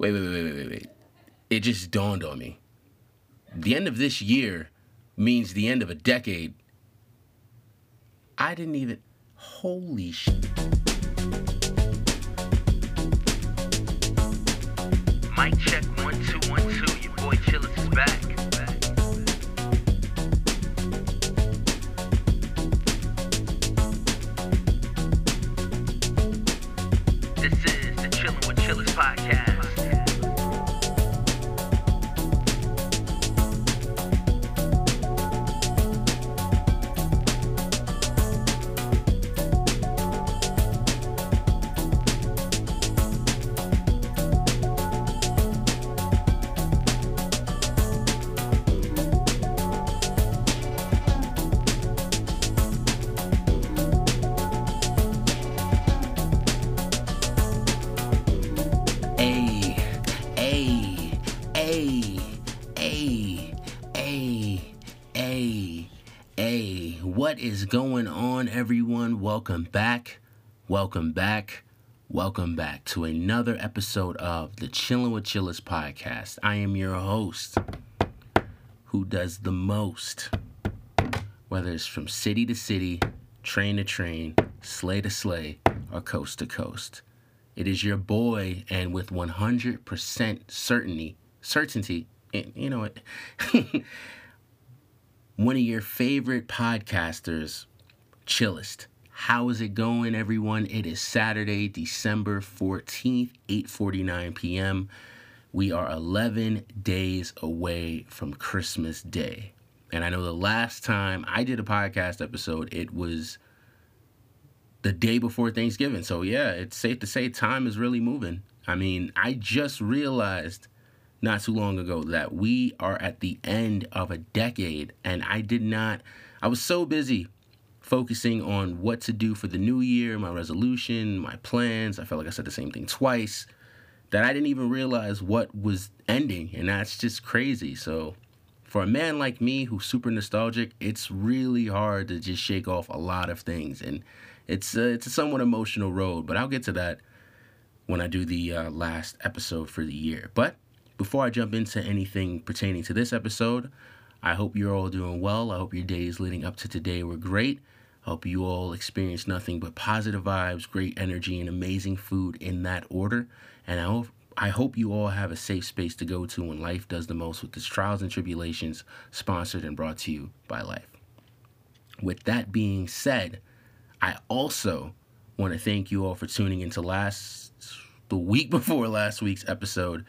Wait. It just dawned on me. The end of this year means the end of a decade. I didn't even... Holy shit. Mic check 1, 2, 1, 2. Your boy Chillus is back. This is the Chillin' with Chillus podcast. What is going on, everyone? Welcome back to another episode of the Chillin' with Chillus podcast. I am your host who does the most, whether it's from city to city, train to train, sleigh to sleigh, or coast to coast. It is your boy, and with 100% certainty, and you know what? One of your favorite podcasters, Chillist. How is it going, everyone? It is Saturday, December 14th, 8:49 p.m. We are 11 days away from Christmas Day. And I know the last time I did a podcast episode, it was the day before Thanksgiving. So yeah, it's safe to say time is really moving. I mean, I just realized not too long ago that we are at the end of a decade, and I was so busy focusing on what to do for the new year, my resolution, my plans. I felt like I said the same thing twice, that I didn't even realize what was ending, and that's just crazy. So for a man like me who's super nostalgic, it's really hard to just shake off a lot of things, and it's a somewhat emotional road, but I'll get to that when I do the last episode for the year. But before I jump into anything pertaining to this episode, I hope you're all doing well. I hope your days leading up to today were great. I hope you all experienced nothing but positive vibes, great energy, and amazing food in that order. And I hope you all have a safe space to go to when life does the most with its trials and tribulations, sponsored and brought to you by Life. With that being said, I also want to thank you all for tuning into the week before last week's episode.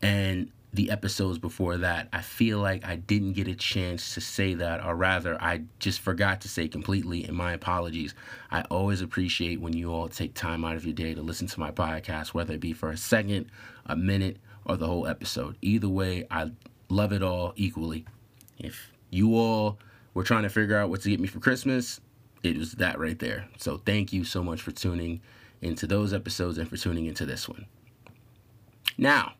And the episodes before that. I feel like I didn't get a chance to say that, or rather, I just forgot to say completely, and my apologies. I always appreciate when you all take time out of your day to listen to my podcast, whether it be for a second, a minute, or the whole episode. Either way, I love it all equally. If you all were trying to figure out what to get me for Christmas, it was that right there. So thank you so much for tuning into those episodes and for tuning into this one. Now,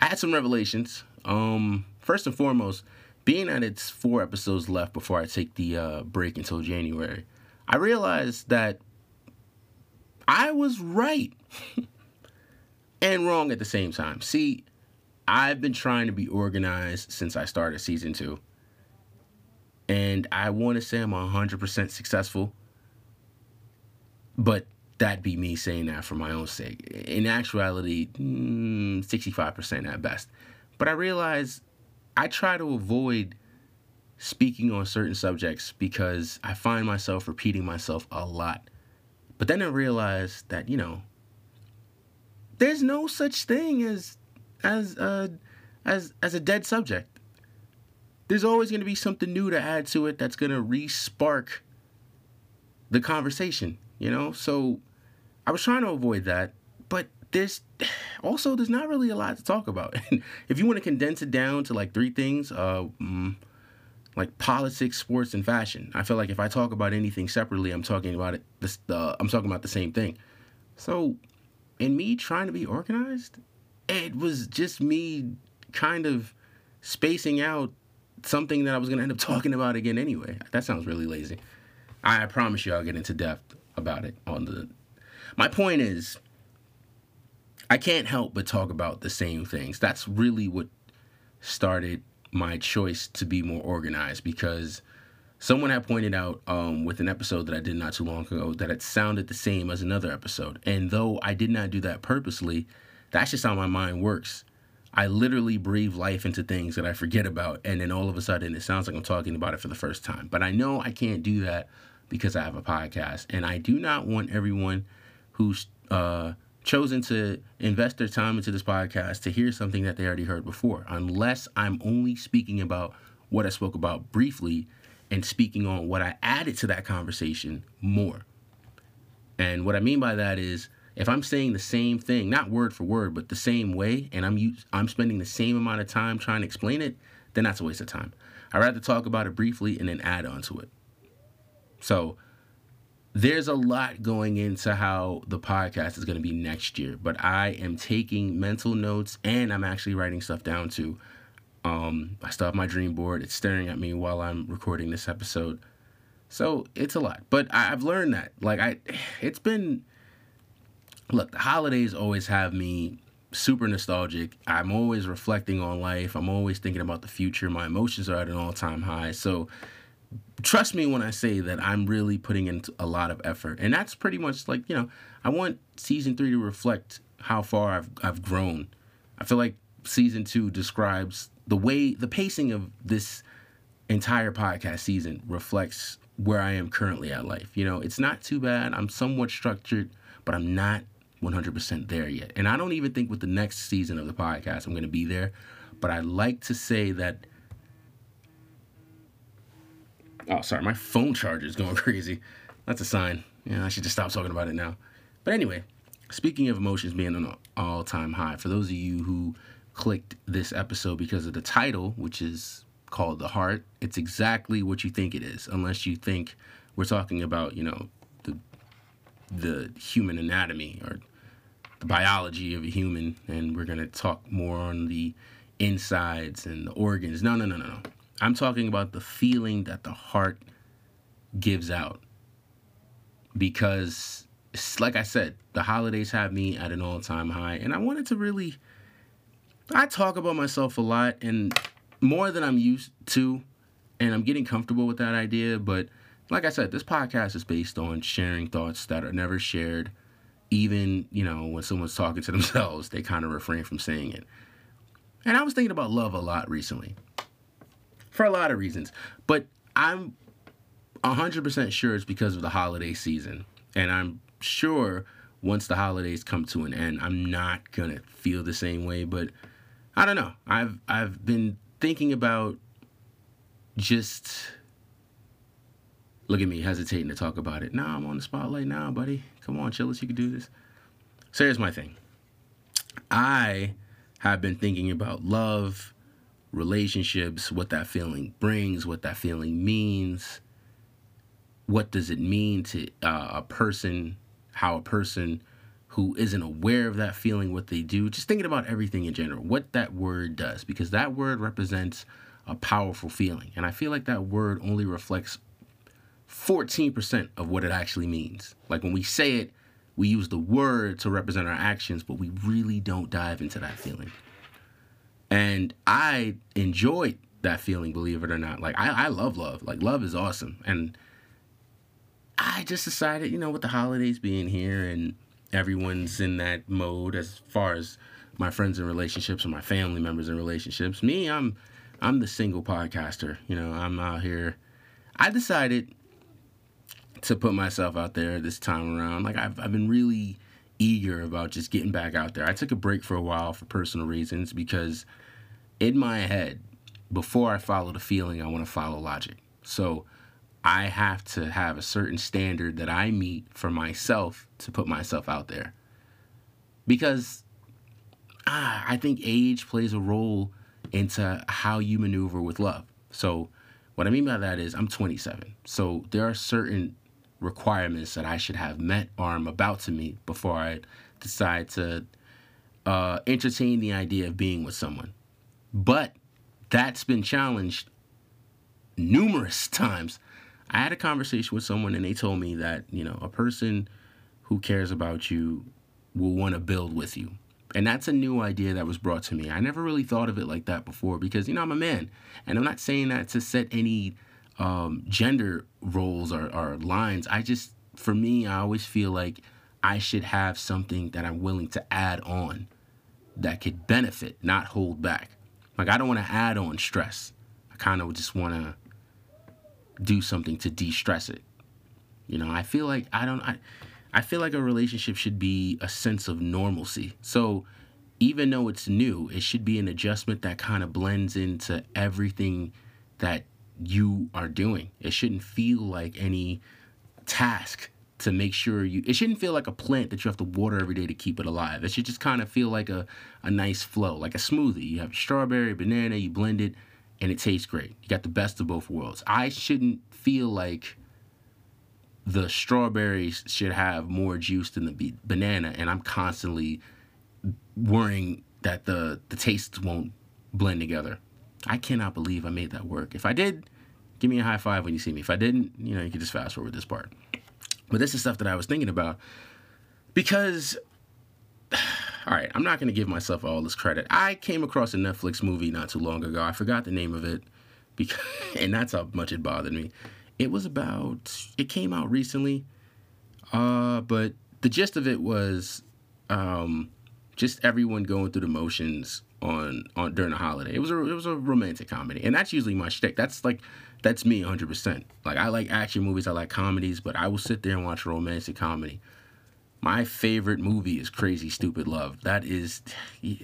I had some revelations. First and foremost, being that it's 4 episodes left before I take the break until January, I realized that I was right and wrong at the same time. See, I've been trying to be organized since I started season 2, and I want to say I'm 100% successful, but that'd be me saying that for my own sake. In actuality, 65% at best. But I realize I try to avoid speaking on certain subjects because I find myself repeating myself a lot. But then I realized that, you know, there's no such thing as a dead subject. There's always going to be something new to add to it that's going to re-spark the conversation, you know? So I was trying to avoid that, but there's not really a lot to talk about. If you want to condense it down to like 3 things, like politics, sports, and fashion, I feel like if I talk about anything separately, I'm talking about the same thing. So in me trying to be organized, it was just me kind of spacing out something that I was going to end up talking about again anyway. That sounds really lazy. I promise you I'll get into depth about it. My point is, I can't help but talk about the same things. That's really what started my choice to be more organized, because someone had pointed out with an episode that I did not too long ago that it sounded the same as another episode. And though I did not do that purposely, that's just how my mind works. I literally breathe life into things that I forget about, and then all of a sudden it sounds like I'm talking about it for the first time. But I know I can't do that because I have a podcast, and I do not want everyone who's chosen to invest their time into this podcast to hear something that they already heard before, unless I'm only speaking about what I spoke about briefly and speaking on what I added to that conversation more. And what I mean by that is, if I'm saying the same thing, not word for word, but the same way, and I'm spending the same amount of time trying to explain it, then that's a waste of time. I'd rather talk about it briefly and then add on to it. So there's a lot going into how the podcast is going to be next year, but I am taking mental notes, and I'm actually writing stuff down too. I still have my dream board. It's staring at me while I'm recording this episode. So it's a lot, but I've learned that. Look, the holidays always have me super nostalgic. I'm always reflecting on life. I'm always thinking about the future. My emotions are at an all-time high. So trust me when I say that I'm really putting in a lot of effort. And that's pretty much like, you know, I want season 3 to reflect how far I've grown. I feel like season 2 describes the pacing of this entire podcast season reflects where I am currently at life. You know, it's not too bad. I'm somewhat structured, but I'm not 100% there yet. And I don't even think with the next season of the podcast I'm going to be there. But I like to say that... Oh, sorry, my phone charger is going crazy. That's a sign. Yeah, I should just stop talking about it now. But anyway, speaking of emotions being on an all-time high, for those of you who clicked this episode because of the title, which is called The Heart, it's exactly what you think it is, unless you think we're talking about, you know, the human anatomy or the biology of a human, and we're going to talk more on the insides and the organs. No. I'm talking about the feeling that the heart gives out, because, like I said, the holidays have me at an all-time high, and I wanted to really... I talk about myself a lot, and more than I'm used to, and I'm getting comfortable with that idea, but... Like I said, this podcast is based on sharing thoughts that are never shared. Even, you know, when someone's talking to themselves, they kind of refrain from saying it. And I was thinking about love a lot recently, for a lot of reasons. But I'm 100% sure it's because of the holiday season. And I'm sure once the holidays come to an end, I'm not going to feel the same way. But I don't know. I've been thinking about just... Look at me hesitating to talk about it. Nah, I'm on the spotlight now, buddy. Come on, Chillis, you can do this. So here's my thing. I have been thinking about love, relationships, what that feeling brings, what that feeling means. What does it mean to a person, how a person who isn't aware of that feeling, what they do. Just thinking about everything in general, what that word does. Because that word represents a powerful feeling. And I feel like that word only reflects 14% of what it actually means. Like when we say it, we use the word to represent our actions, but we really don't dive into that feeling. And I enjoyed that feeling, believe it or not. Like I love love. Like love is awesome. And I just decided, you know, with the holidays being here and everyone's in that mode as far as my friends in relationships and my family members in relationships. Me, I'm the single podcaster. You know, I'm out here. I decided to put myself out there this time around. Like I've been really eager about just getting back out there. I took a break for a while for personal reasons, because in my head, before I follow the feeling, I want to follow logic. So I have to have a certain standard that I meet for myself to put myself out there, because I think age plays a role into how you maneuver with love. So what I mean by that is I'm 27. So there are certain requirements that I should have met or I'm about to meet before I decide to entertain the idea of being with someone. But that's been challenged numerous times. I had a conversation with someone and they told me that, you know, a person who cares about you will want to build with you. And that's a new idea that was brought to me. I never really thought of it like that before because, you know, I'm a man. And I'm not saying that to set any gender roles or lines. I just, for me, I always feel like I should have something that I'm willing to add on that could benefit, not hold back. Like, I don't want to add on stress. I kind of just want to do something to de-stress it. You know, I feel like I feel like a relationship should be a sense of normalcy. So even though it's new, it should be an adjustment that kind of blends into everything that you are doing. It shouldn't feel like any task to make sure you... It shouldn't feel like a plant that you have to water every day to keep it alive. It should just kind of feel like a nice flow, like a smoothie. You have strawberry, banana, you blend it, and it tastes great. You got the best of both worlds. I shouldn't feel like the strawberries should have more juice than the banana, and I'm constantly worrying that the tastes won't blend together. I cannot believe I made that work. If I did, give me a high five when you see me. If I didn't, you know, you can just fast forward this part. But this is stuff that I was thinking about because, all right, I'm not going to give myself all this credit. I came across a Netflix movie not too long ago. I forgot the name of it, because, and that's how much it bothered me. It came out recently, but the gist of it was just everyone going through the motions on during the holiday. It was a romantic comedy, and that's usually my shtick. That's me 100%. Like, I like action movies, I like comedies, but I will sit there and watch a romantic comedy. My favorite movie is Crazy Stupid Love. That is, I'm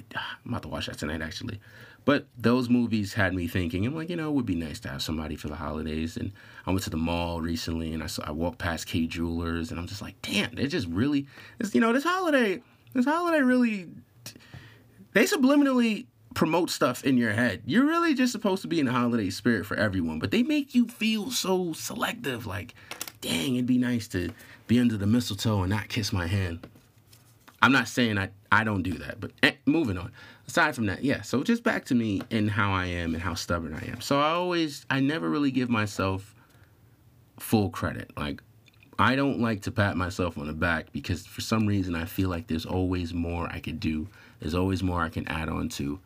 about to watch that tonight, actually. But those movies had me thinking, I'm like, you know, it would be nice to have somebody for the holidays. And I went to the mall recently, and I walked past K Jewelers, and I'm just like, damn, they're just really, you know, this holiday really, they subliminally promote stuff in your head. You're really just supposed to be in the holiday spirit for everyone, but they make you feel so selective. Like, dang, it'd be nice to be under the mistletoe and not kiss my hand. I'm not saying I don't do that, but moving on. Aside from that, yeah, so just back to me and how I am and how stubborn I am. So I never really give myself full credit. Like, I don't like to pat myself on the back because for some reason I feel like there's always more I could do. There's always more I can add on to.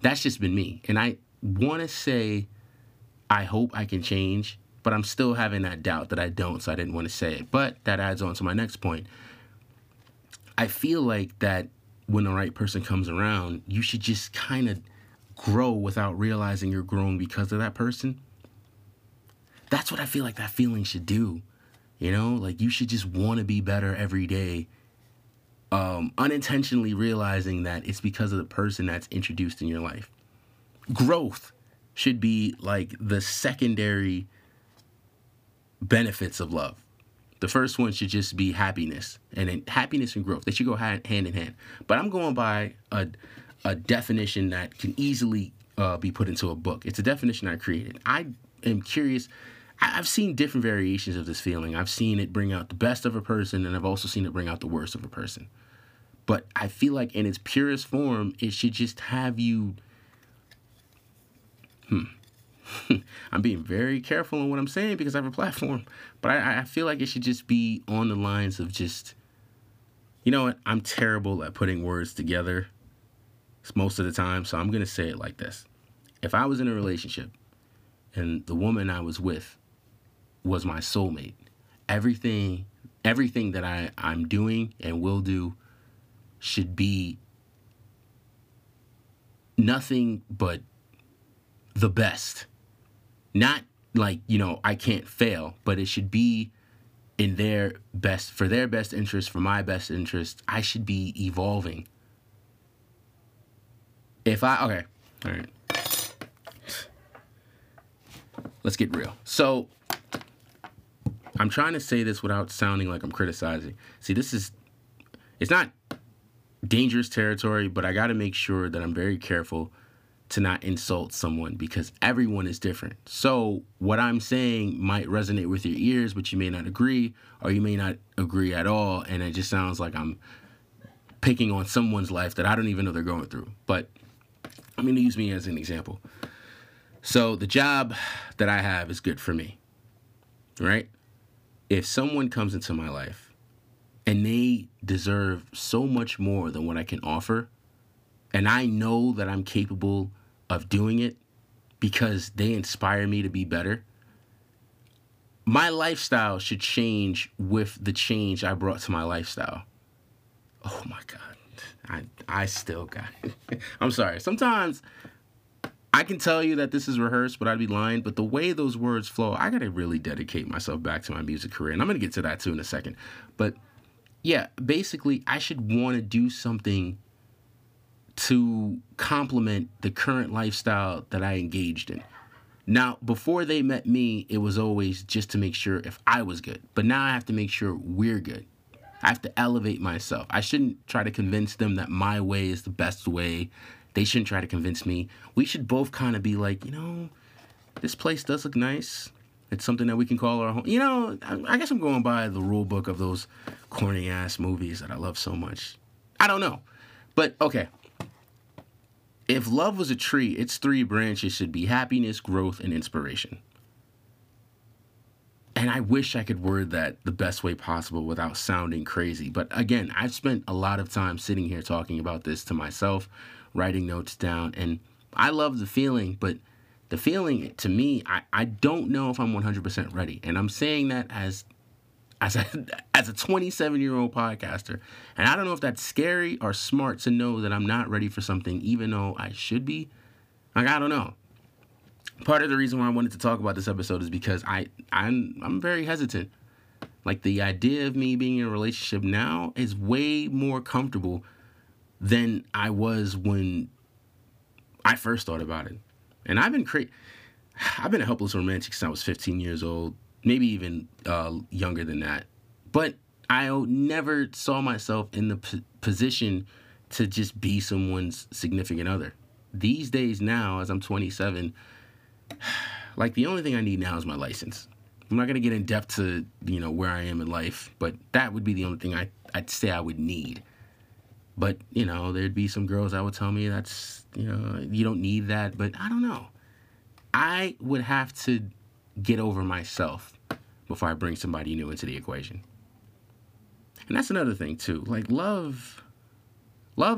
That's just been me. And I want to say I hope I can change, but I'm still having that doubt that I don't, so I didn't want to say it. But that adds on to my next point. I feel like that when the right person comes around, you should just kind of grow without realizing you're growing because of that person. That's what I feel like that feeling should do. You know, like, you should just want to be better every day, unintentionally realizing that it's because of the person that's introduced in your life. Growth should be like the secondary benefits of love. The first one should just be happiness, and then happiness and growth, they should go hand in hand. But I'm going by a definition that can easily be put into a book. It's a definition I created. I am curious. I've seen different variations of this feeling. I've seen it bring out the best of a person, and I've also seen it bring out the worst of a person. But I feel like in its purest form, it should just have you... I'm being very careful in what I'm saying because I have a platform, but I feel like it should just be on the lines of just, you know what, I'm terrible at putting words together most of the time, so I'm going to say it like this. If I was in a relationship and the woman I was with was my soulmate, everything that I'm doing and will do should be nothing but the best. Not like, you know, I can't fail, but it should be in their best, for their best interest, for my best interest. I should be evolving. All right. Let's get real. So I'm trying to say this without sounding like I'm criticizing. See, it's not dangerous territory, but I got to make sure that I'm very careful to not insult someone because everyone is different. So what I'm saying might resonate with your ears, but you may not agree, or you may not agree at all, and it just sounds like I'm picking on someone's life that I don't even know they're going through. But I'm going to use me as an example. So the job that I have is good for me, right? If someone comes into my life and they deserve so much more than what I can offer, And I know that I'm capable of doing it because they inspire me to be better. My lifestyle should change with the change I brought to my lifestyle. Oh, my God. I still got it. I'm sorry. Sometimes I can tell you that this is rehearsed, but I'd be lying. But the way those words flow, I got to really dedicate myself back to my music career. And I'm going to get to that, too, in a second. But, yeah, basically, I should want to do something to complement the current lifestyle that I engaged in. Now, before they met me, it was always just to make sure if I was good. But now I have to make sure we're good. I have to elevate myself. I shouldn't try to convince them that my way is the best way. They shouldn't try to convince me. We should both kind of be like, you know, this place does look nice. It's something that we can call our home. You know, I guess I'm going by the rule book of those corny-ass movies that I love so much. I don't know. But, okay. If love was a tree, its three branches should be happiness, growth, and inspiration. And I wish I could word that the best way possible without sounding crazy. But again, I've spent a lot of time sitting here talking about this to myself, writing notes down. And I love the feeling, but the feeling to me, I don't know if I'm 100% ready. And I'm saying that as a 27-year-old podcaster. And I don't know if that's scary or smart to know that I'm not ready for something, even though I should be. Like, I don't know. Part of the reason why I wanted to talk about this episode is because I'm very hesitant. Like, the idea of me being in a relationship now is way more comfortable than I was when I first thought about it. And I've been a helpless romantic since I was 15 years old. Maybe even younger than that. But I never saw myself in the position to just be someone's significant other. These days now, as I'm 27, like, the only thing I need now is my license. I'm not going to get in depth to, you know, where I am in life, but that would be the only thing I'd say I would need. But, you know, there'd be some girls that would tell me that's, you know, you don't need that. But I don't know. I would have to get over myself before I bring somebody new into the equation. And that's another thing, too. Like, love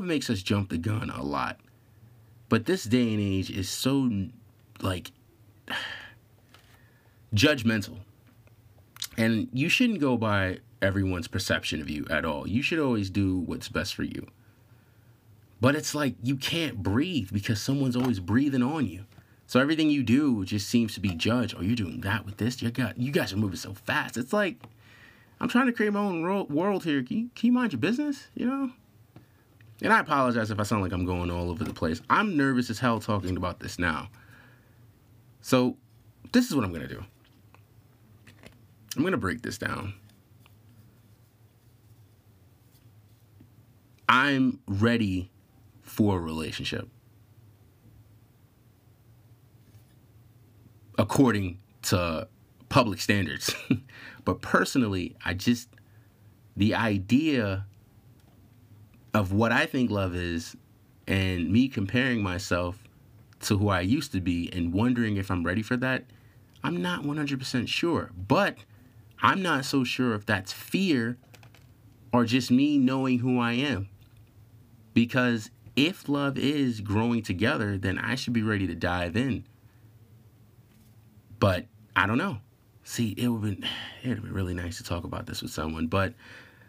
makes us jump the gun a lot. But this day and age is so, like, judgmental. And you shouldn't go by everyone's perception of you at all. You should always do what's best for you. But it's like you can't breathe because someone's always breathing on you. So everything you do just seems to be judged. Oh, you're doing that with this. You guys are moving so fast. It's like, I'm trying to create my own world here. Can you mind your business, you know? And I apologize if I sound like I'm going all over the place. I'm nervous as hell talking about this now. So this is what I'm going to do. I'm going to break this down. I'm ready for a relationship. According to public standards. But personally, the idea of what I think love is and me comparing myself to who I used to be and wondering if I'm ready for that, I'm not 100% sure. But I'm not so sure if that's fear or just me knowing who I am. Because if love is growing together, then I should be ready to dive in. But I don't know. See, it would be really nice to talk about this with someone. But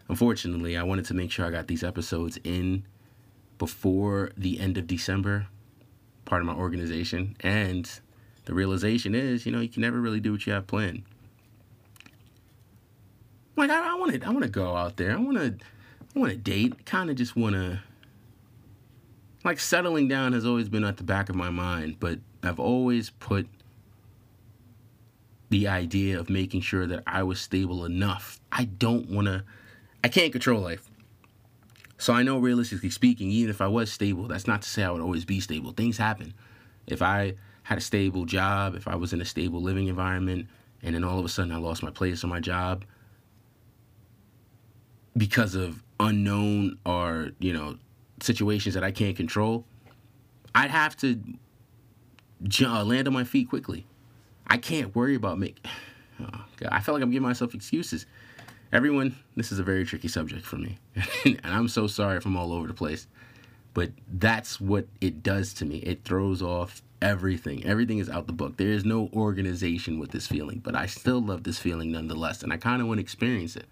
unfortunately, I wanted to make sure I got these episodes in before the end of December, part of my organization. And the realization is, you know, you can never really do what you have planned. Like, I want to go out there. I want to date. Kind of just want to. Like, settling down has always been at the back of my mind, but I've always put the idea of making sure that I was stable enough. I can't control life. So I know, realistically speaking, even if I was stable, that's not to say I would always be stable. Things happen. If I had a stable job, if I was in a stable living environment, and then all of a sudden I lost my place or my job because of unknown or, you know, situations that I can't control, I'd have to land on my feet quickly. I can't worry about I feel like I'm giving myself excuses. Everyone, this is a very tricky subject for me. And I'm so sorry if I'm all over the place. But that's what it does to me. It throws off everything. Everything is out the book. There is no organization with this feeling, but I still love this feeling nonetheless, and I kind of want to experience it.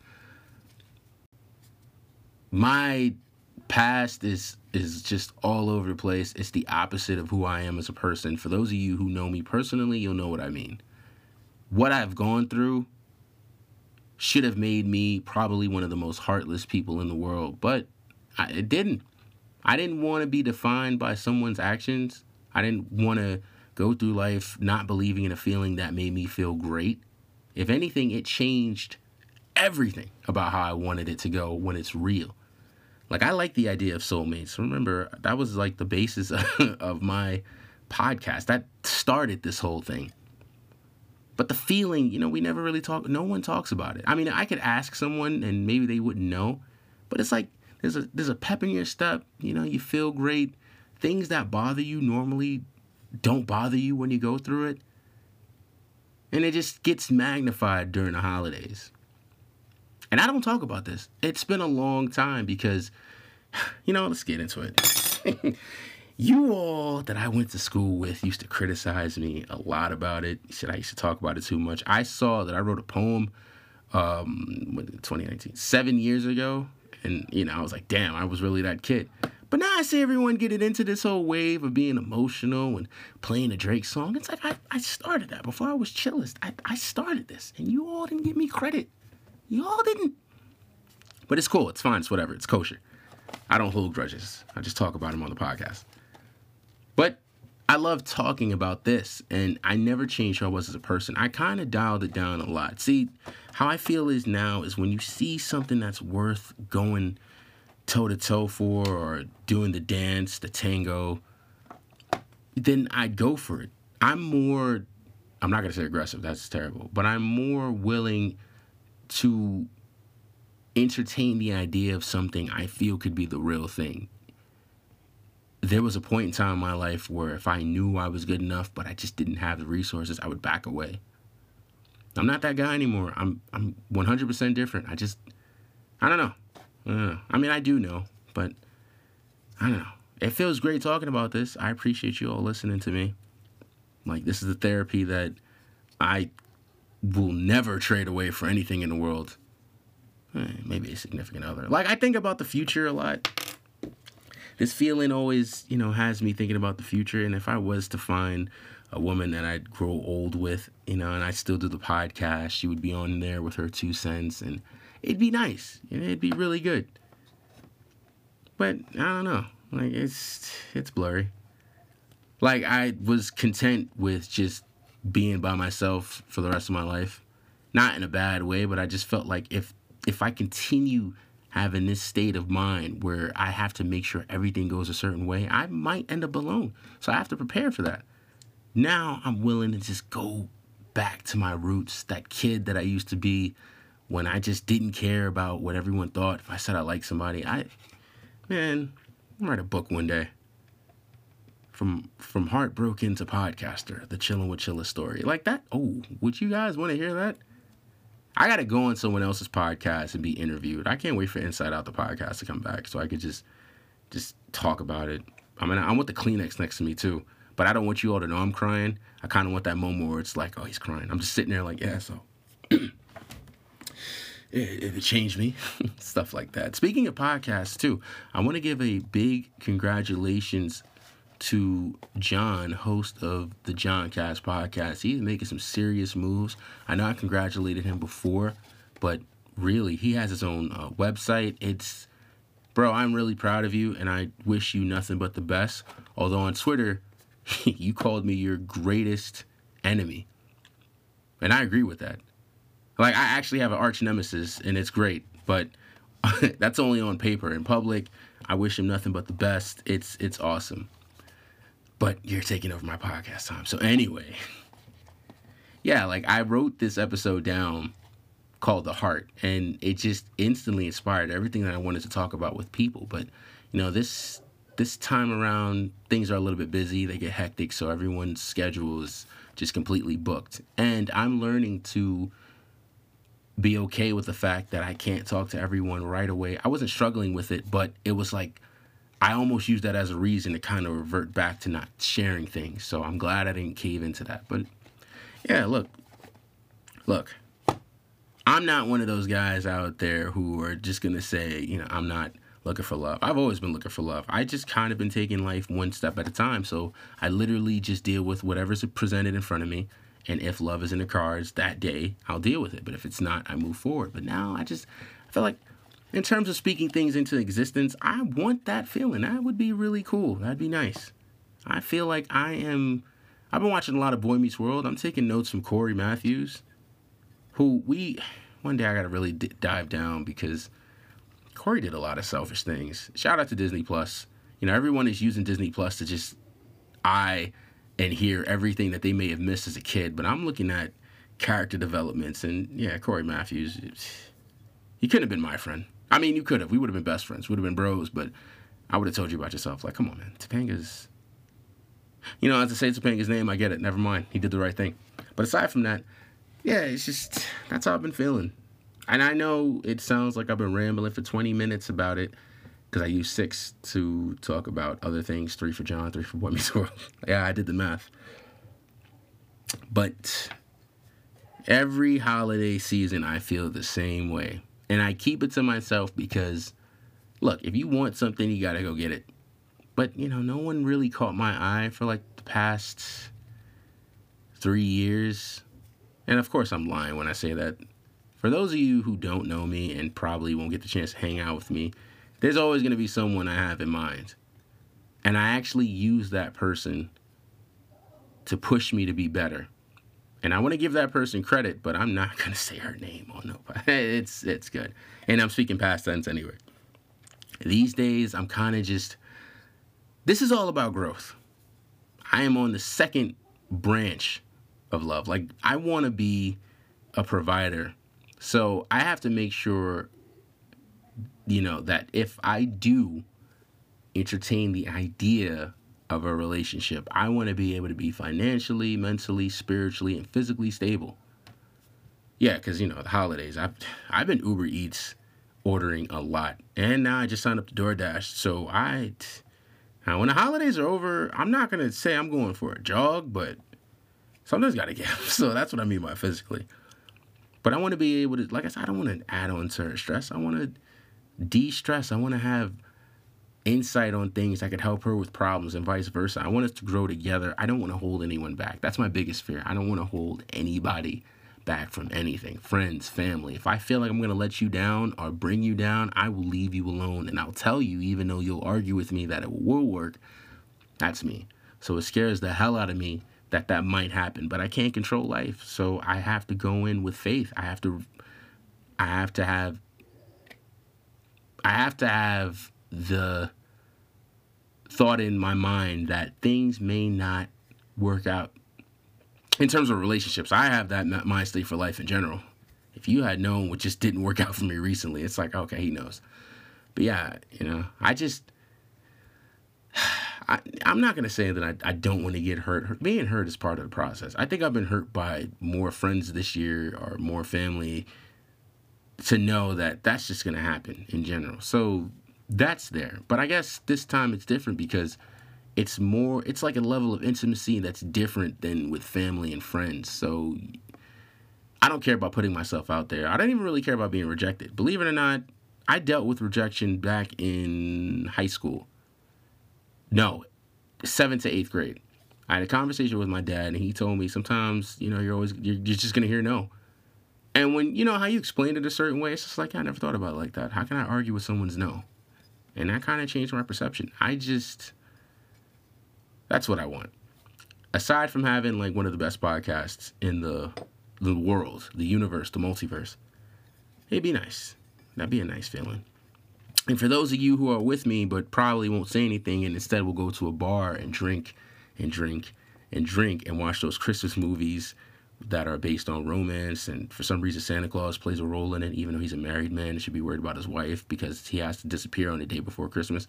My past is just all over the place. It's the opposite of who I am as a person. For those of you who know me personally, you'll know what I mean. What I've gone through should have made me probably one of the most heartless people in the world, but it didn't. I didn't want to be defined by someone's actions. I didn't want to go through life not believing in a feeling that made me feel great. If anything, it changed everything about how I wanted it to go when it's real. Like, I like the idea of soulmates. Remember, that was like the basis of my podcast. That started this whole thing. But the feeling, you know, we never really talk. No one talks about it. I mean, I could ask someone and maybe they wouldn't know. But it's like there's a pep in your step. You know, you feel great. Things that bother you normally don't bother you when you go through it. And it just gets magnified during the holidays. And I don't talk about this. It's been a long time because, you know, let's get into it. You all that I went to school with used to criticize me a lot about it. Said I used to talk about it too much. I saw that I wrote a poem 2019, 7 years ago. And, you know, I was like, damn, I was really that kid. But now I see everyone getting into this whole wave of being emotional and playing a Drake song. It's like I started that before I was chillest. I started this, and you all didn't give me credit. You all didn't. But it's cool. It's fine. It's whatever. It's kosher. I don't hold grudges. I just talk about them on the podcast. But I love talking about this, and I never changed who I was as a person. I kind of dialed it down a lot. See, how I feel is now is when you see something that's worth going toe-to-toe for or doing the dance, the tango, then I go for it. I'm not going to say aggressive. That's terrible. But I'm more willing to entertain the idea of something I feel could be the real thing. There was a point in time in my life where if I knew I was good enough, but I just didn't have the resources, I would back away. I'm not that guy anymore. I'm 100% different. I don't know. I mean, I do know, but I don't know. It feels great talking about this. I appreciate you all listening to me. Like, this is the therapy that I will never trade away for anything in the world. Maybe a significant other. Like, I think about the future a lot. This feeling always, you know, has me thinking about the future. And if I was to find a woman that I'd grow old with, you know, and I still do the podcast, she would be on there with her 2 cents, and it'd be nice. You know, it'd be really good. But I don't know. Like, it's blurry. Like, I was content with just being by myself for the rest of my life. Not in a bad way, but I just felt like if I continue having this state of mind where I have to make sure everything goes a certain way, I might end up alone. So I have to prepare for that. Now I'm willing to just go back to my roots, that kid that I used to be when I just didn't care about what everyone thought. If I said I liked somebody, I'm gonna write a book one day. From heartbroken to podcaster, the Chillin' with Chilla story. Like that, would you guys want to hear that? I got to go on someone else's podcast and be interviewed. I can't wait for Inside Out the podcast to come back so I could just talk about it. I mean, I want the Kleenex next to me too, but I don't want you all to know I'm crying. I kind of want that moment where it's like, oh, he's crying. I'm just sitting there like, yeah, so it changed me, stuff like that. Speaking of podcasts too, I want to give a big congratulations to John, host of the John Cast podcast. He's making some serious moves. I know I congratulated him before, but really, he has his own website. Bro, I'm really proud of you, and I wish you nothing but the best. Although on Twitter, you called me your greatest enemy. And I agree with that. Like, I actually have an arch nemesis, and it's great, but that's only on paper. In public, I wish him nothing but the best. It's awesome. But you're taking over my podcast time. So anyway, yeah, like I wrote this episode down called The Heart, and it just instantly inspired everything that I wanted to talk about with people. But, you know, this time around, things are a little bit busy. They get hectic, so everyone's schedule is just completely booked. And I'm learning to be okay with the fact that I can't talk to everyone right away. I wasn't struggling with it, but it was like, I almost use that as a reason to kind of revert back to not sharing things. So I'm glad I didn't cave into that. But yeah, look, I'm not one of those guys out there who are just going to say, you know, I'm not looking for love. I've always been looking for love. I just kind of been taking life one step at a time. So I literally just deal with whatever's presented in front of me. And if love is in the cards that day, I'll deal with it. But if it's not, I move forward. But now I feel like in terms of speaking things into existence, I want that feeling. That would be really cool. That'd be nice. I feel like I've been watching a lot of Boy Meets World. I'm taking notes from Corey Matthews, who one day I got to really dive down, because Corey did a lot of selfish things. Shout out to Disney Plus. You know, everyone is using Disney Plus to just hear everything that they may have missed as a kid. But I'm looking at character developments, and yeah, Corey Matthews, he couldn't have been my friend. I mean, you could have. We would have been best friends. We would have been bros, but I would have told you about yourself. Like, come on, man. Topanga's... You know, as I say Topanga's name, I get it. Never mind. He did the right thing. But aside from that, yeah, it's just... That's how I've been feeling. And I know it sounds like I've been rambling for 20 minutes about it, because I used 6 to talk about other things. 3 for John, 3 for Boy Meets World. Yeah, I did the math. But every holiday season, I feel the same way. And I keep it to myself because, look, if you want something, you got to go get it. But, you know, no one really caught my eye for, like, the past 3 years. And, of course, I'm lying when I say that. For those of you who don't know me and probably won't get the chance to hang out with me, there's always going to be someone I have in mind. And I actually use that person to push me to be better. And I want to give that person credit, but I'm not going to say her name on nobody. It's good. And I'm speaking past tense anyway. These days, I'm kind of just... This is all about growth. I am on the second branch of love. Like, I want to be a provider. So I have to make sure, you know, that if I do entertain the idea of a relationship, I want to be able to be financially, mentally, spiritually, and physically stable. Yeah, because, you know, the holidays, I've been Uber Eats ordering a lot. And now I just signed up to DoorDash. So now when the holidays are over, I'm not going to say I'm going for a jog, but something's got to get up. So that's what I mean by physically. But I want to be able to, like I said, I don't want to add on to stress. I want to de-stress. I want to have insight on things that could help her with problems and vice versa. I want us to grow together. I don't want to hold anyone back. That's my biggest fear. I don't want to hold anybody back from anything. Friends, family. If I feel like I'm going to let you down or bring you down, I will leave you alone. And I'll tell you, even though you'll argue with me that it will work, that's me. So it scares the hell out of me that might happen. But I can't control life. So I have to go in with faith. I have to have the thought in my mind that things may not work out. In terms of relationships, I have that mind state for life in general. If you had known what just didn't work out for me recently, it's like, okay, he knows. But yeah, you know, I'm not going to say that I don't want to get hurt. Being hurt is part of the process. I think I've been hurt by more friends this year or more family to know that that's just going to happen in general. So that's there. But I guess this time it's different because it's like a level of intimacy that's different than with family and friends. So I don't care about putting myself out there. I don't even really care about being rejected. Believe it or not, I dealt with rejection back in high school. No, 7th to 8th grade. I had a conversation with my dad, and he told me sometimes, you know, you're just going to hear no. And when, you know, how you explain it a certain way, it's just like, I never thought about it like that. How can I argue with someone's no? And that kind of changed my perception. That's what I want. Aside from having, like, one of the best podcasts in the world, the universe, the multiverse, it'd be nice. That'd be a nice feeling. And for those of you who are with me but probably won't say anything and instead will go to a bar and drink and watch those Christmas movies that are based on romance, and for some reason Santa Claus plays a role in it, even though he's a married man and should be worried about his wife because he has to disappear on the day before Christmas.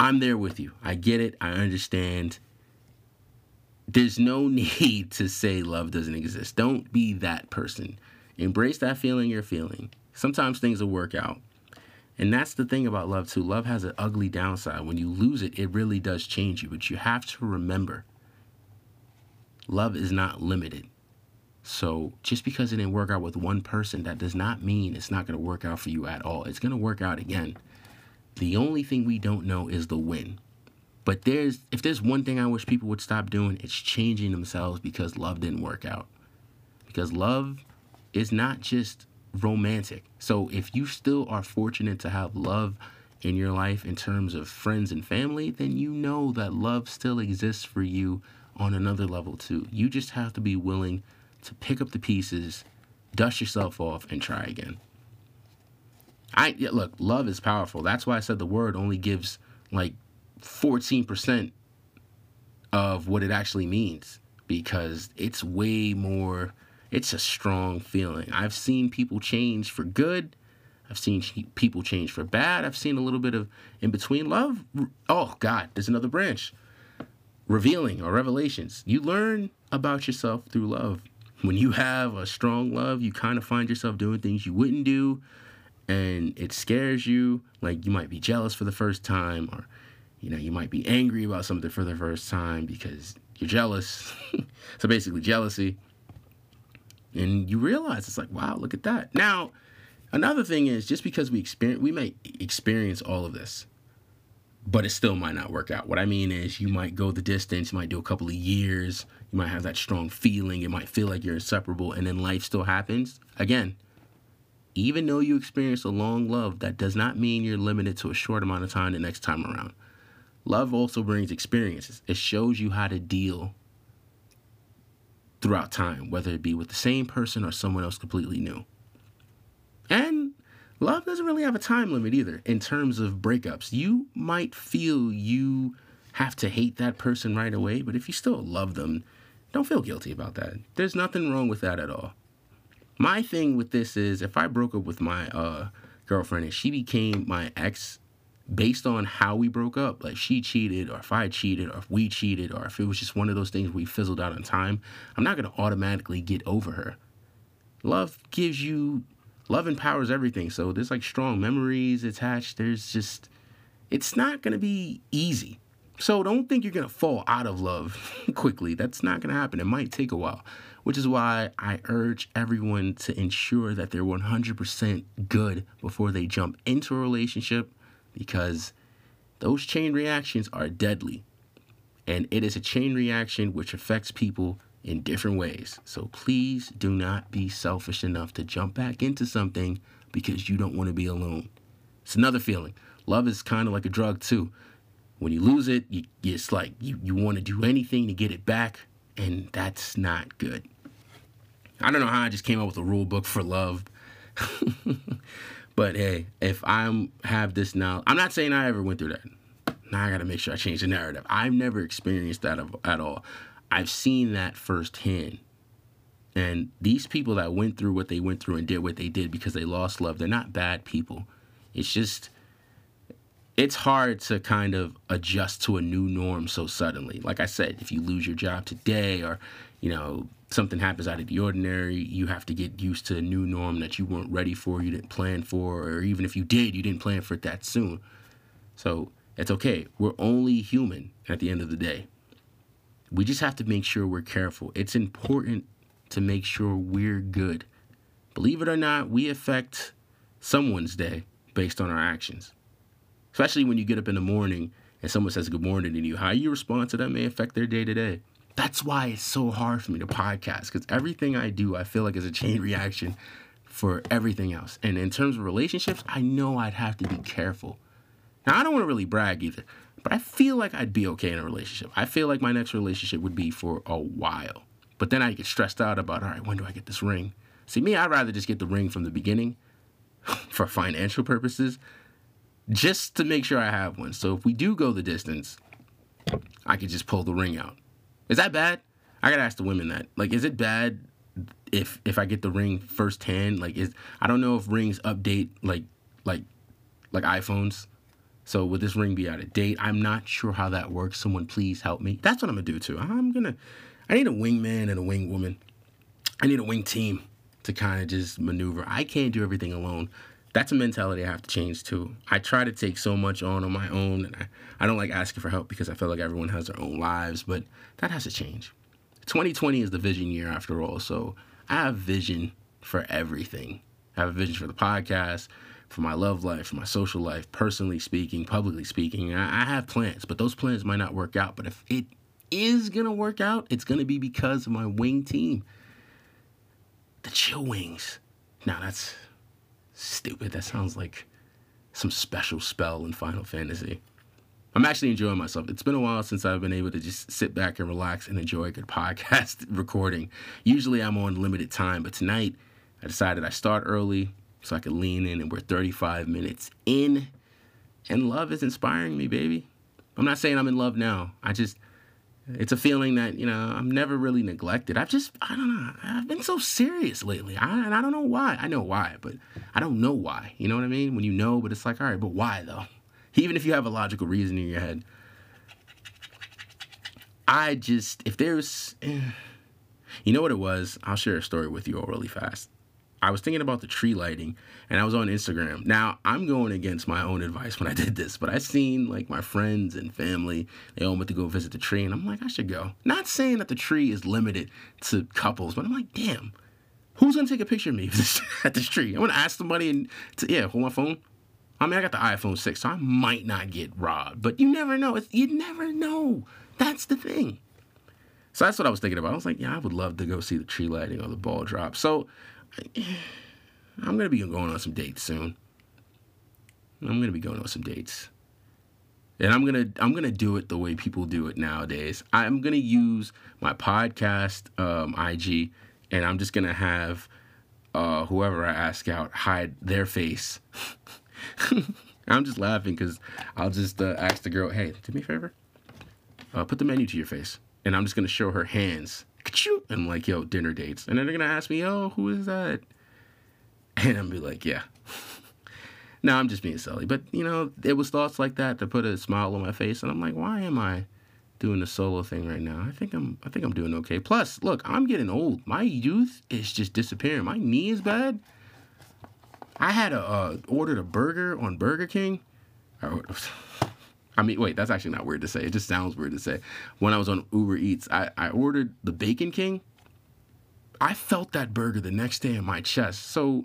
I'm there with you. I get it. I understand. There's no need to say love doesn't exist. Don't be that person. Embrace that feeling you're feeling. Sometimes things will work out. And that's the thing about love too. Love has an ugly downside. When you lose it, it really does change you. But you have to remember, love is not limited. So just because it didn't work out with one person, that does not mean it's not going to work out for you at all. It's going to work out again. The only thing we don't know is the when. But if there's one thing I wish people would stop doing, it's changing themselves because love didn't work out. Because love is not just romantic. So if you still are fortunate to have love in your life in terms of friends and family, then you know that love still exists for you on another level too. You just have to be willing to pick up the pieces, dust yourself off, and try again. Look, love is powerful. That's why I said the word only gives like 14% of what it actually means, because it's way more. It's a strong feeling. I've seen people change for good. I've seen people change for bad. I've seen a little bit of in between. Love, oh God, there's another branch. Revealing or revelations. You learn about yourself through love. When you have a strong love, you kind of find yourself doing things you wouldn't do, and it scares you. Like, you might be jealous for the first time, or you might be angry about something for the first time because you're jealous. So basically jealousy. And you realize it's like, wow, look at that. Now, another thing is, just because we may experience all of this, but it still might not work out. What I mean is, you might go the distance, you might do a couple of years, you might have that strong feeling, it might feel like you're inseparable, and then life still happens. Again, even though you experience a long love, that does not mean you're limited to a short amount of time the next time around. Love also brings experiences. It shows you how to deal throughout time, whether it be with the same person or someone else completely new. And love doesn't really have a time limit either in terms of breakups. You might feel you have to hate that person right away, but if you still love them, don't feel guilty about that. There's nothing wrong with that at all. My thing with this is, if I broke up with my girlfriend and she became my ex based on how we broke up, like she cheated, or if I cheated, or if we cheated, or if it was just one of those things we fizzled out on time, I'm not going to automatically get over her. Love empowers everything. So there's like strong memories attached. It's not going to be easy. So don't think you're going to fall out of love quickly. That's not going to happen. It might take a while, which is why I urge everyone to ensure that they're 100% good before they jump into a relationship, because those chain reactions are deadly. And it is a chain reaction which affects people in different ways. So please do not be selfish enough to jump back into something because you don't want to be alone. It's another feeling. Love is kind of like a drug too. When you lose it, it's like you want to do anything to get it back, and that's not good. I don't know how I just came up with a rule book for love. But hey, if I have this now, I'm not saying I ever went through that. Now I got to make sure I change the narrative. I've never experienced that at all. I've seen that firsthand. And these people that went through what they went through and did what they did because they lost love, they're not bad people. It's just, it's hard to kind of adjust to a new norm so suddenly. Like I said, if you lose your job today, or, something happens out of the ordinary, you have to get used to a new norm that you weren't ready for, you didn't plan for, or even if you did, you didn't plan for it that soon. So it's okay. We're only human at the end of the day. We just have to make sure we're careful. It's important to make sure we're good. Believe it or not, we affect someone's day based on our actions. Especially when you get up in the morning and someone says good morning to you, how you respond to that may affect their day to day. That's why it's so hard for me to podcast, because everything I do, I feel like is a chain reaction for everything else. And in terms of relationships, I know I'd have to be careful. Now, I don't want to really brag either, but I feel like I'd be okay in a relationship. I feel like my next relationship would be for a while. But then I get stressed out about, all right, when do I get this ring? See, me, I'd rather just get the ring from the beginning for financial purposes, just to make sure I have one. So if we do go the distance, I could just pull the ring out. Is that bad? I gotta ask the women that. Like, is it bad if I get the ring firsthand? Like, I don't know if rings update like iPhones. So would this ring be out of date? I'm not sure how that works. Someone please help me. That's what I'm gonna do too. I need a wingman and a wingwoman. I need a wing team to kind of just maneuver. I can't do everything alone. that's a mentality I have to change too. I try to take so much on my own, and I don't like asking for help because I feel like everyone has their own lives, but that has to change. 2020 is the vision year after all, so I have vision for everything. I have a vision for the podcast, for my love life, for my social life, personally speaking, publicly speaking. I have plans, but those plans might not work out. But if it is going to work out, it's going to be because of my wing team. The Chill Wings. Now, that's stupid. That sounds like some special spell in Final Fantasy. I'm actually enjoying myself. It's been a while since I've been able to just sit back and relax and enjoy a good podcast recording. Usually I'm on limited time, but tonight I decided I start early so I could lean in, and we're 35 minutes in, and love is inspiring me, baby. I'm not saying I'm in love now. It's a feeling that, you know, I'm never really neglected. I don't know. I've been so serious lately, and I don't know why. I know why, but I don't know why. You know what I mean? When you know, but it's like, all right, but why though? Even if you have a logical reason in your head, you know what it was? I'll share a story with you all really fast. I was thinking about the tree lighting, and I was on Instagram. Now, I'm going against my own advice when I did this, but I seen, like, my friends and family, they all went to go visit the tree, and I'm like, I should go. Not saying that the tree is limited to couples, but I'm like, damn, who's going to take a picture of me at this tree? I'm going to ask somebody hold my phone. I mean, I got the iPhone 6, so I might not get robbed, but you never know. You never know. That's the thing. So that's what I was thinking about. I was like, yeah, I would love to go see the tree lighting or the ball drop. So I'm going to be going on some dates soon. And I'm going to do it the way people do it nowadays. I'm going to use my podcast, IG, and I'm just going to have whoever I ask out hide their face. I'm just laughing because I'll just ask the girl, hey, do me a favor. Put the menu to your face. And I'm just going to show her hands. And I'm like, yo, dinner dates. And then they're going to ask me, yo, who is that? And I'm be like, yeah. No, I'm just being silly. But, you know, it was thoughts like that that put a smile on my face. And I'm like, why am I doing the solo thing right now? I think I'm doing okay. Plus, look, I'm getting old. My youth is just disappearing. My knee is bad. I had ordered a burger on Burger King. Wait, that's actually not weird to say. It just sounds weird to say. When I was on Uber Eats, I ordered the Bacon King. I felt that burger the next day in my chest. So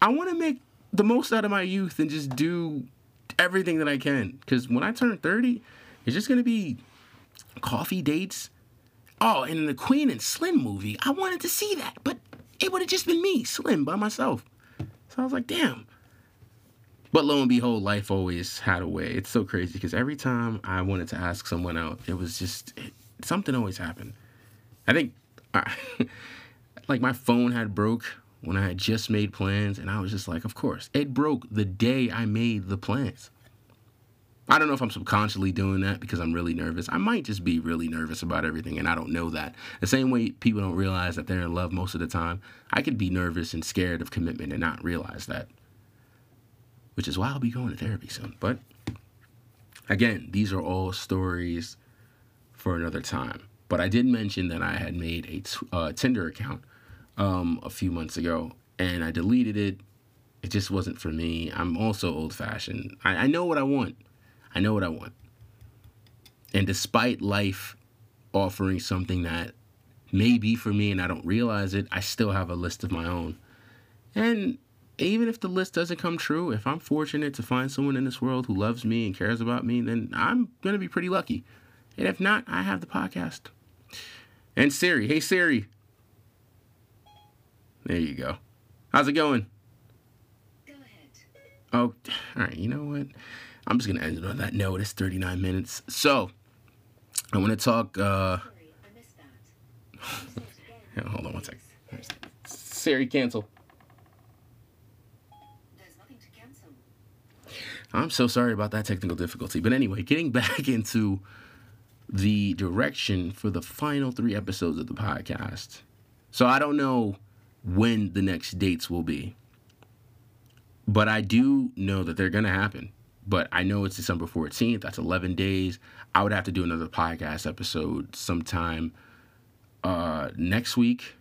I want to make the most out of my youth and just do everything that I can. Because when I turn 30, it's just going to be coffee dates. Oh, and in the Queen and Slim movie, I wanted to see that. But it would have just been me, Slim, by myself. So I was like, damn. But lo and behold, life always had a way. It's so crazy because every time I wanted to ask someone out, it was just something always happened. I think, like, my phone had broke when I had just made plans, and I was just like, of course. It broke the day I made the plans. I don't know if I'm subconsciously doing that because I'm really nervous. I might just be really nervous about everything, and I don't know that. The same way people don't realize that they're in love most of the time, I could be nervous and scared of commitment and not realize that. Which is why I'll be going to therapy soon. But again, these are all stories for another time. But I did mention that I had made a Tinder account a few months ago, and I deleted it. It just wasn't for me. I'm also old-fashioned. I know what I want. And despite life offering something that may be for me and I don't realize it, I still have a list of my own. And even if the list doesn't come true, if I'm fortunate to find someone in this world who loves me and cares about me, then I'm going to be pretty lucky. And if not, I have the podcast. And Siri. Hey, Siri. There you go. How's it going? Go ahead. Oh, all right. You know what? I'm just going to end it on that note. It's 39 minutes. So, I want to talk... Sorry, I missed that. Yeah, hold on one second. Siri, cancel. I'm so sorry about that technical difficulty. But anyway, getting back into the direction for the final 3 episodes of the podcast. So I don't know when the next dates will be. But I do know that they're going to happen. But I know it's December 14th. That's 11 days. I would have to do another podcast episode sometime next week.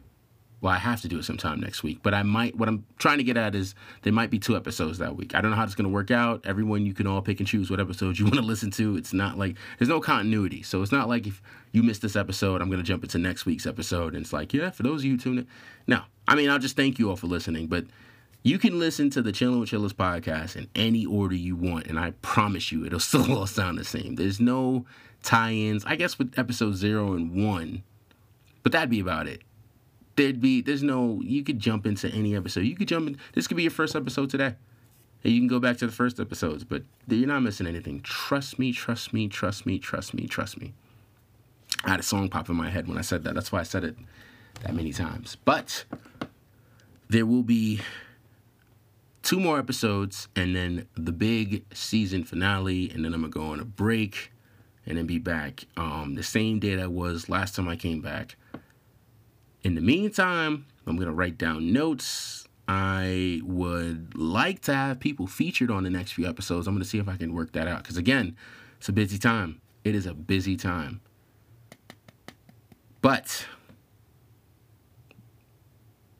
Well, I have to do it sometime next week, but I might. What I'm trying to get at is there might be 2 episodes that week. I don't know how it's going to work out. Everyone, you can all pick and choose what episodes you want to listen to. It's not like there's no continuity, so it's not like if you missed this episode, I'm going to jump into next week's episode. And it's like, yeah, for those of you tuning in. No, I mean, I'll just thank you all for listening, but you can listen to the Chillin' with Chillers podcast in any order you want, and I promise you, it'll still all sound the same. There's no tie-ins, I guess, with episode 0 and 1, but that'd be about it. You could jump into any episode. You could jump in. This could be your first episode today, and you can go back to the first episodes, but you're not missing anything. Trust me. I had a song pop in my head when I said that. That's why I said it that many times. But there will be 2 more episodes, and then the big season finale, and then I'm going to go on a break and then be back the same day that I was last time I came back. In the meantime, I'm going to write down notes. I would like to have people featured on the next few episodes. I'm going to see if I can work that out. Because, again, it's a busy time. It is a busy time. But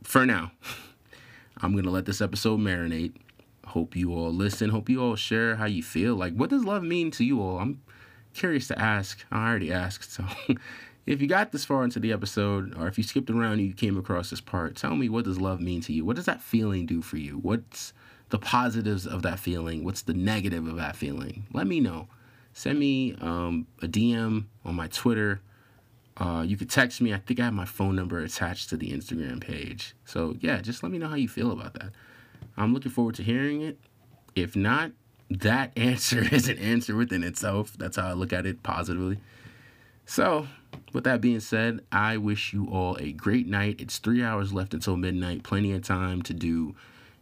for now, I'm going to let this episode marinate. Hope you all listen. Hope you all share how you feel. Like, what does love mean to you all? I'm curious to ask. I already asked, so... If you got this far into the episode, or if you skipped around and you came across this part, tell me, what does love mean to you? What does that feeling do for you? What's the positives of that feeling? What's the negative of that feeling? Let me know. Send me a DM on my Twitter. You could text me. I think I have my phone number attached to the Instagram page. So, yeah, just let me know how you feel about that. I'm looking forward to hearing it. If not, that answer is an answer within itself. That's how I look at it positively. So, with that being said, I wish you all a great night. It's 3 hours left until midnight. Plenty of time to do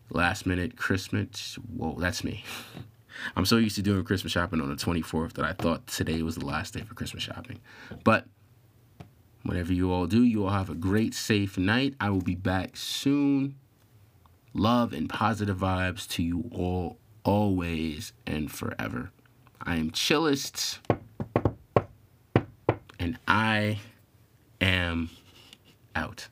last-minute Christmas. Whoa, that's me. I'm so used to doing Christmas shopping on the 24th that I thought today was the last day for Christmas shopping. But whatever you all do, you all have a great, safe night. I will be back soon. Love and positive vibes to you all, always and forever. I am Chillist. And I am out.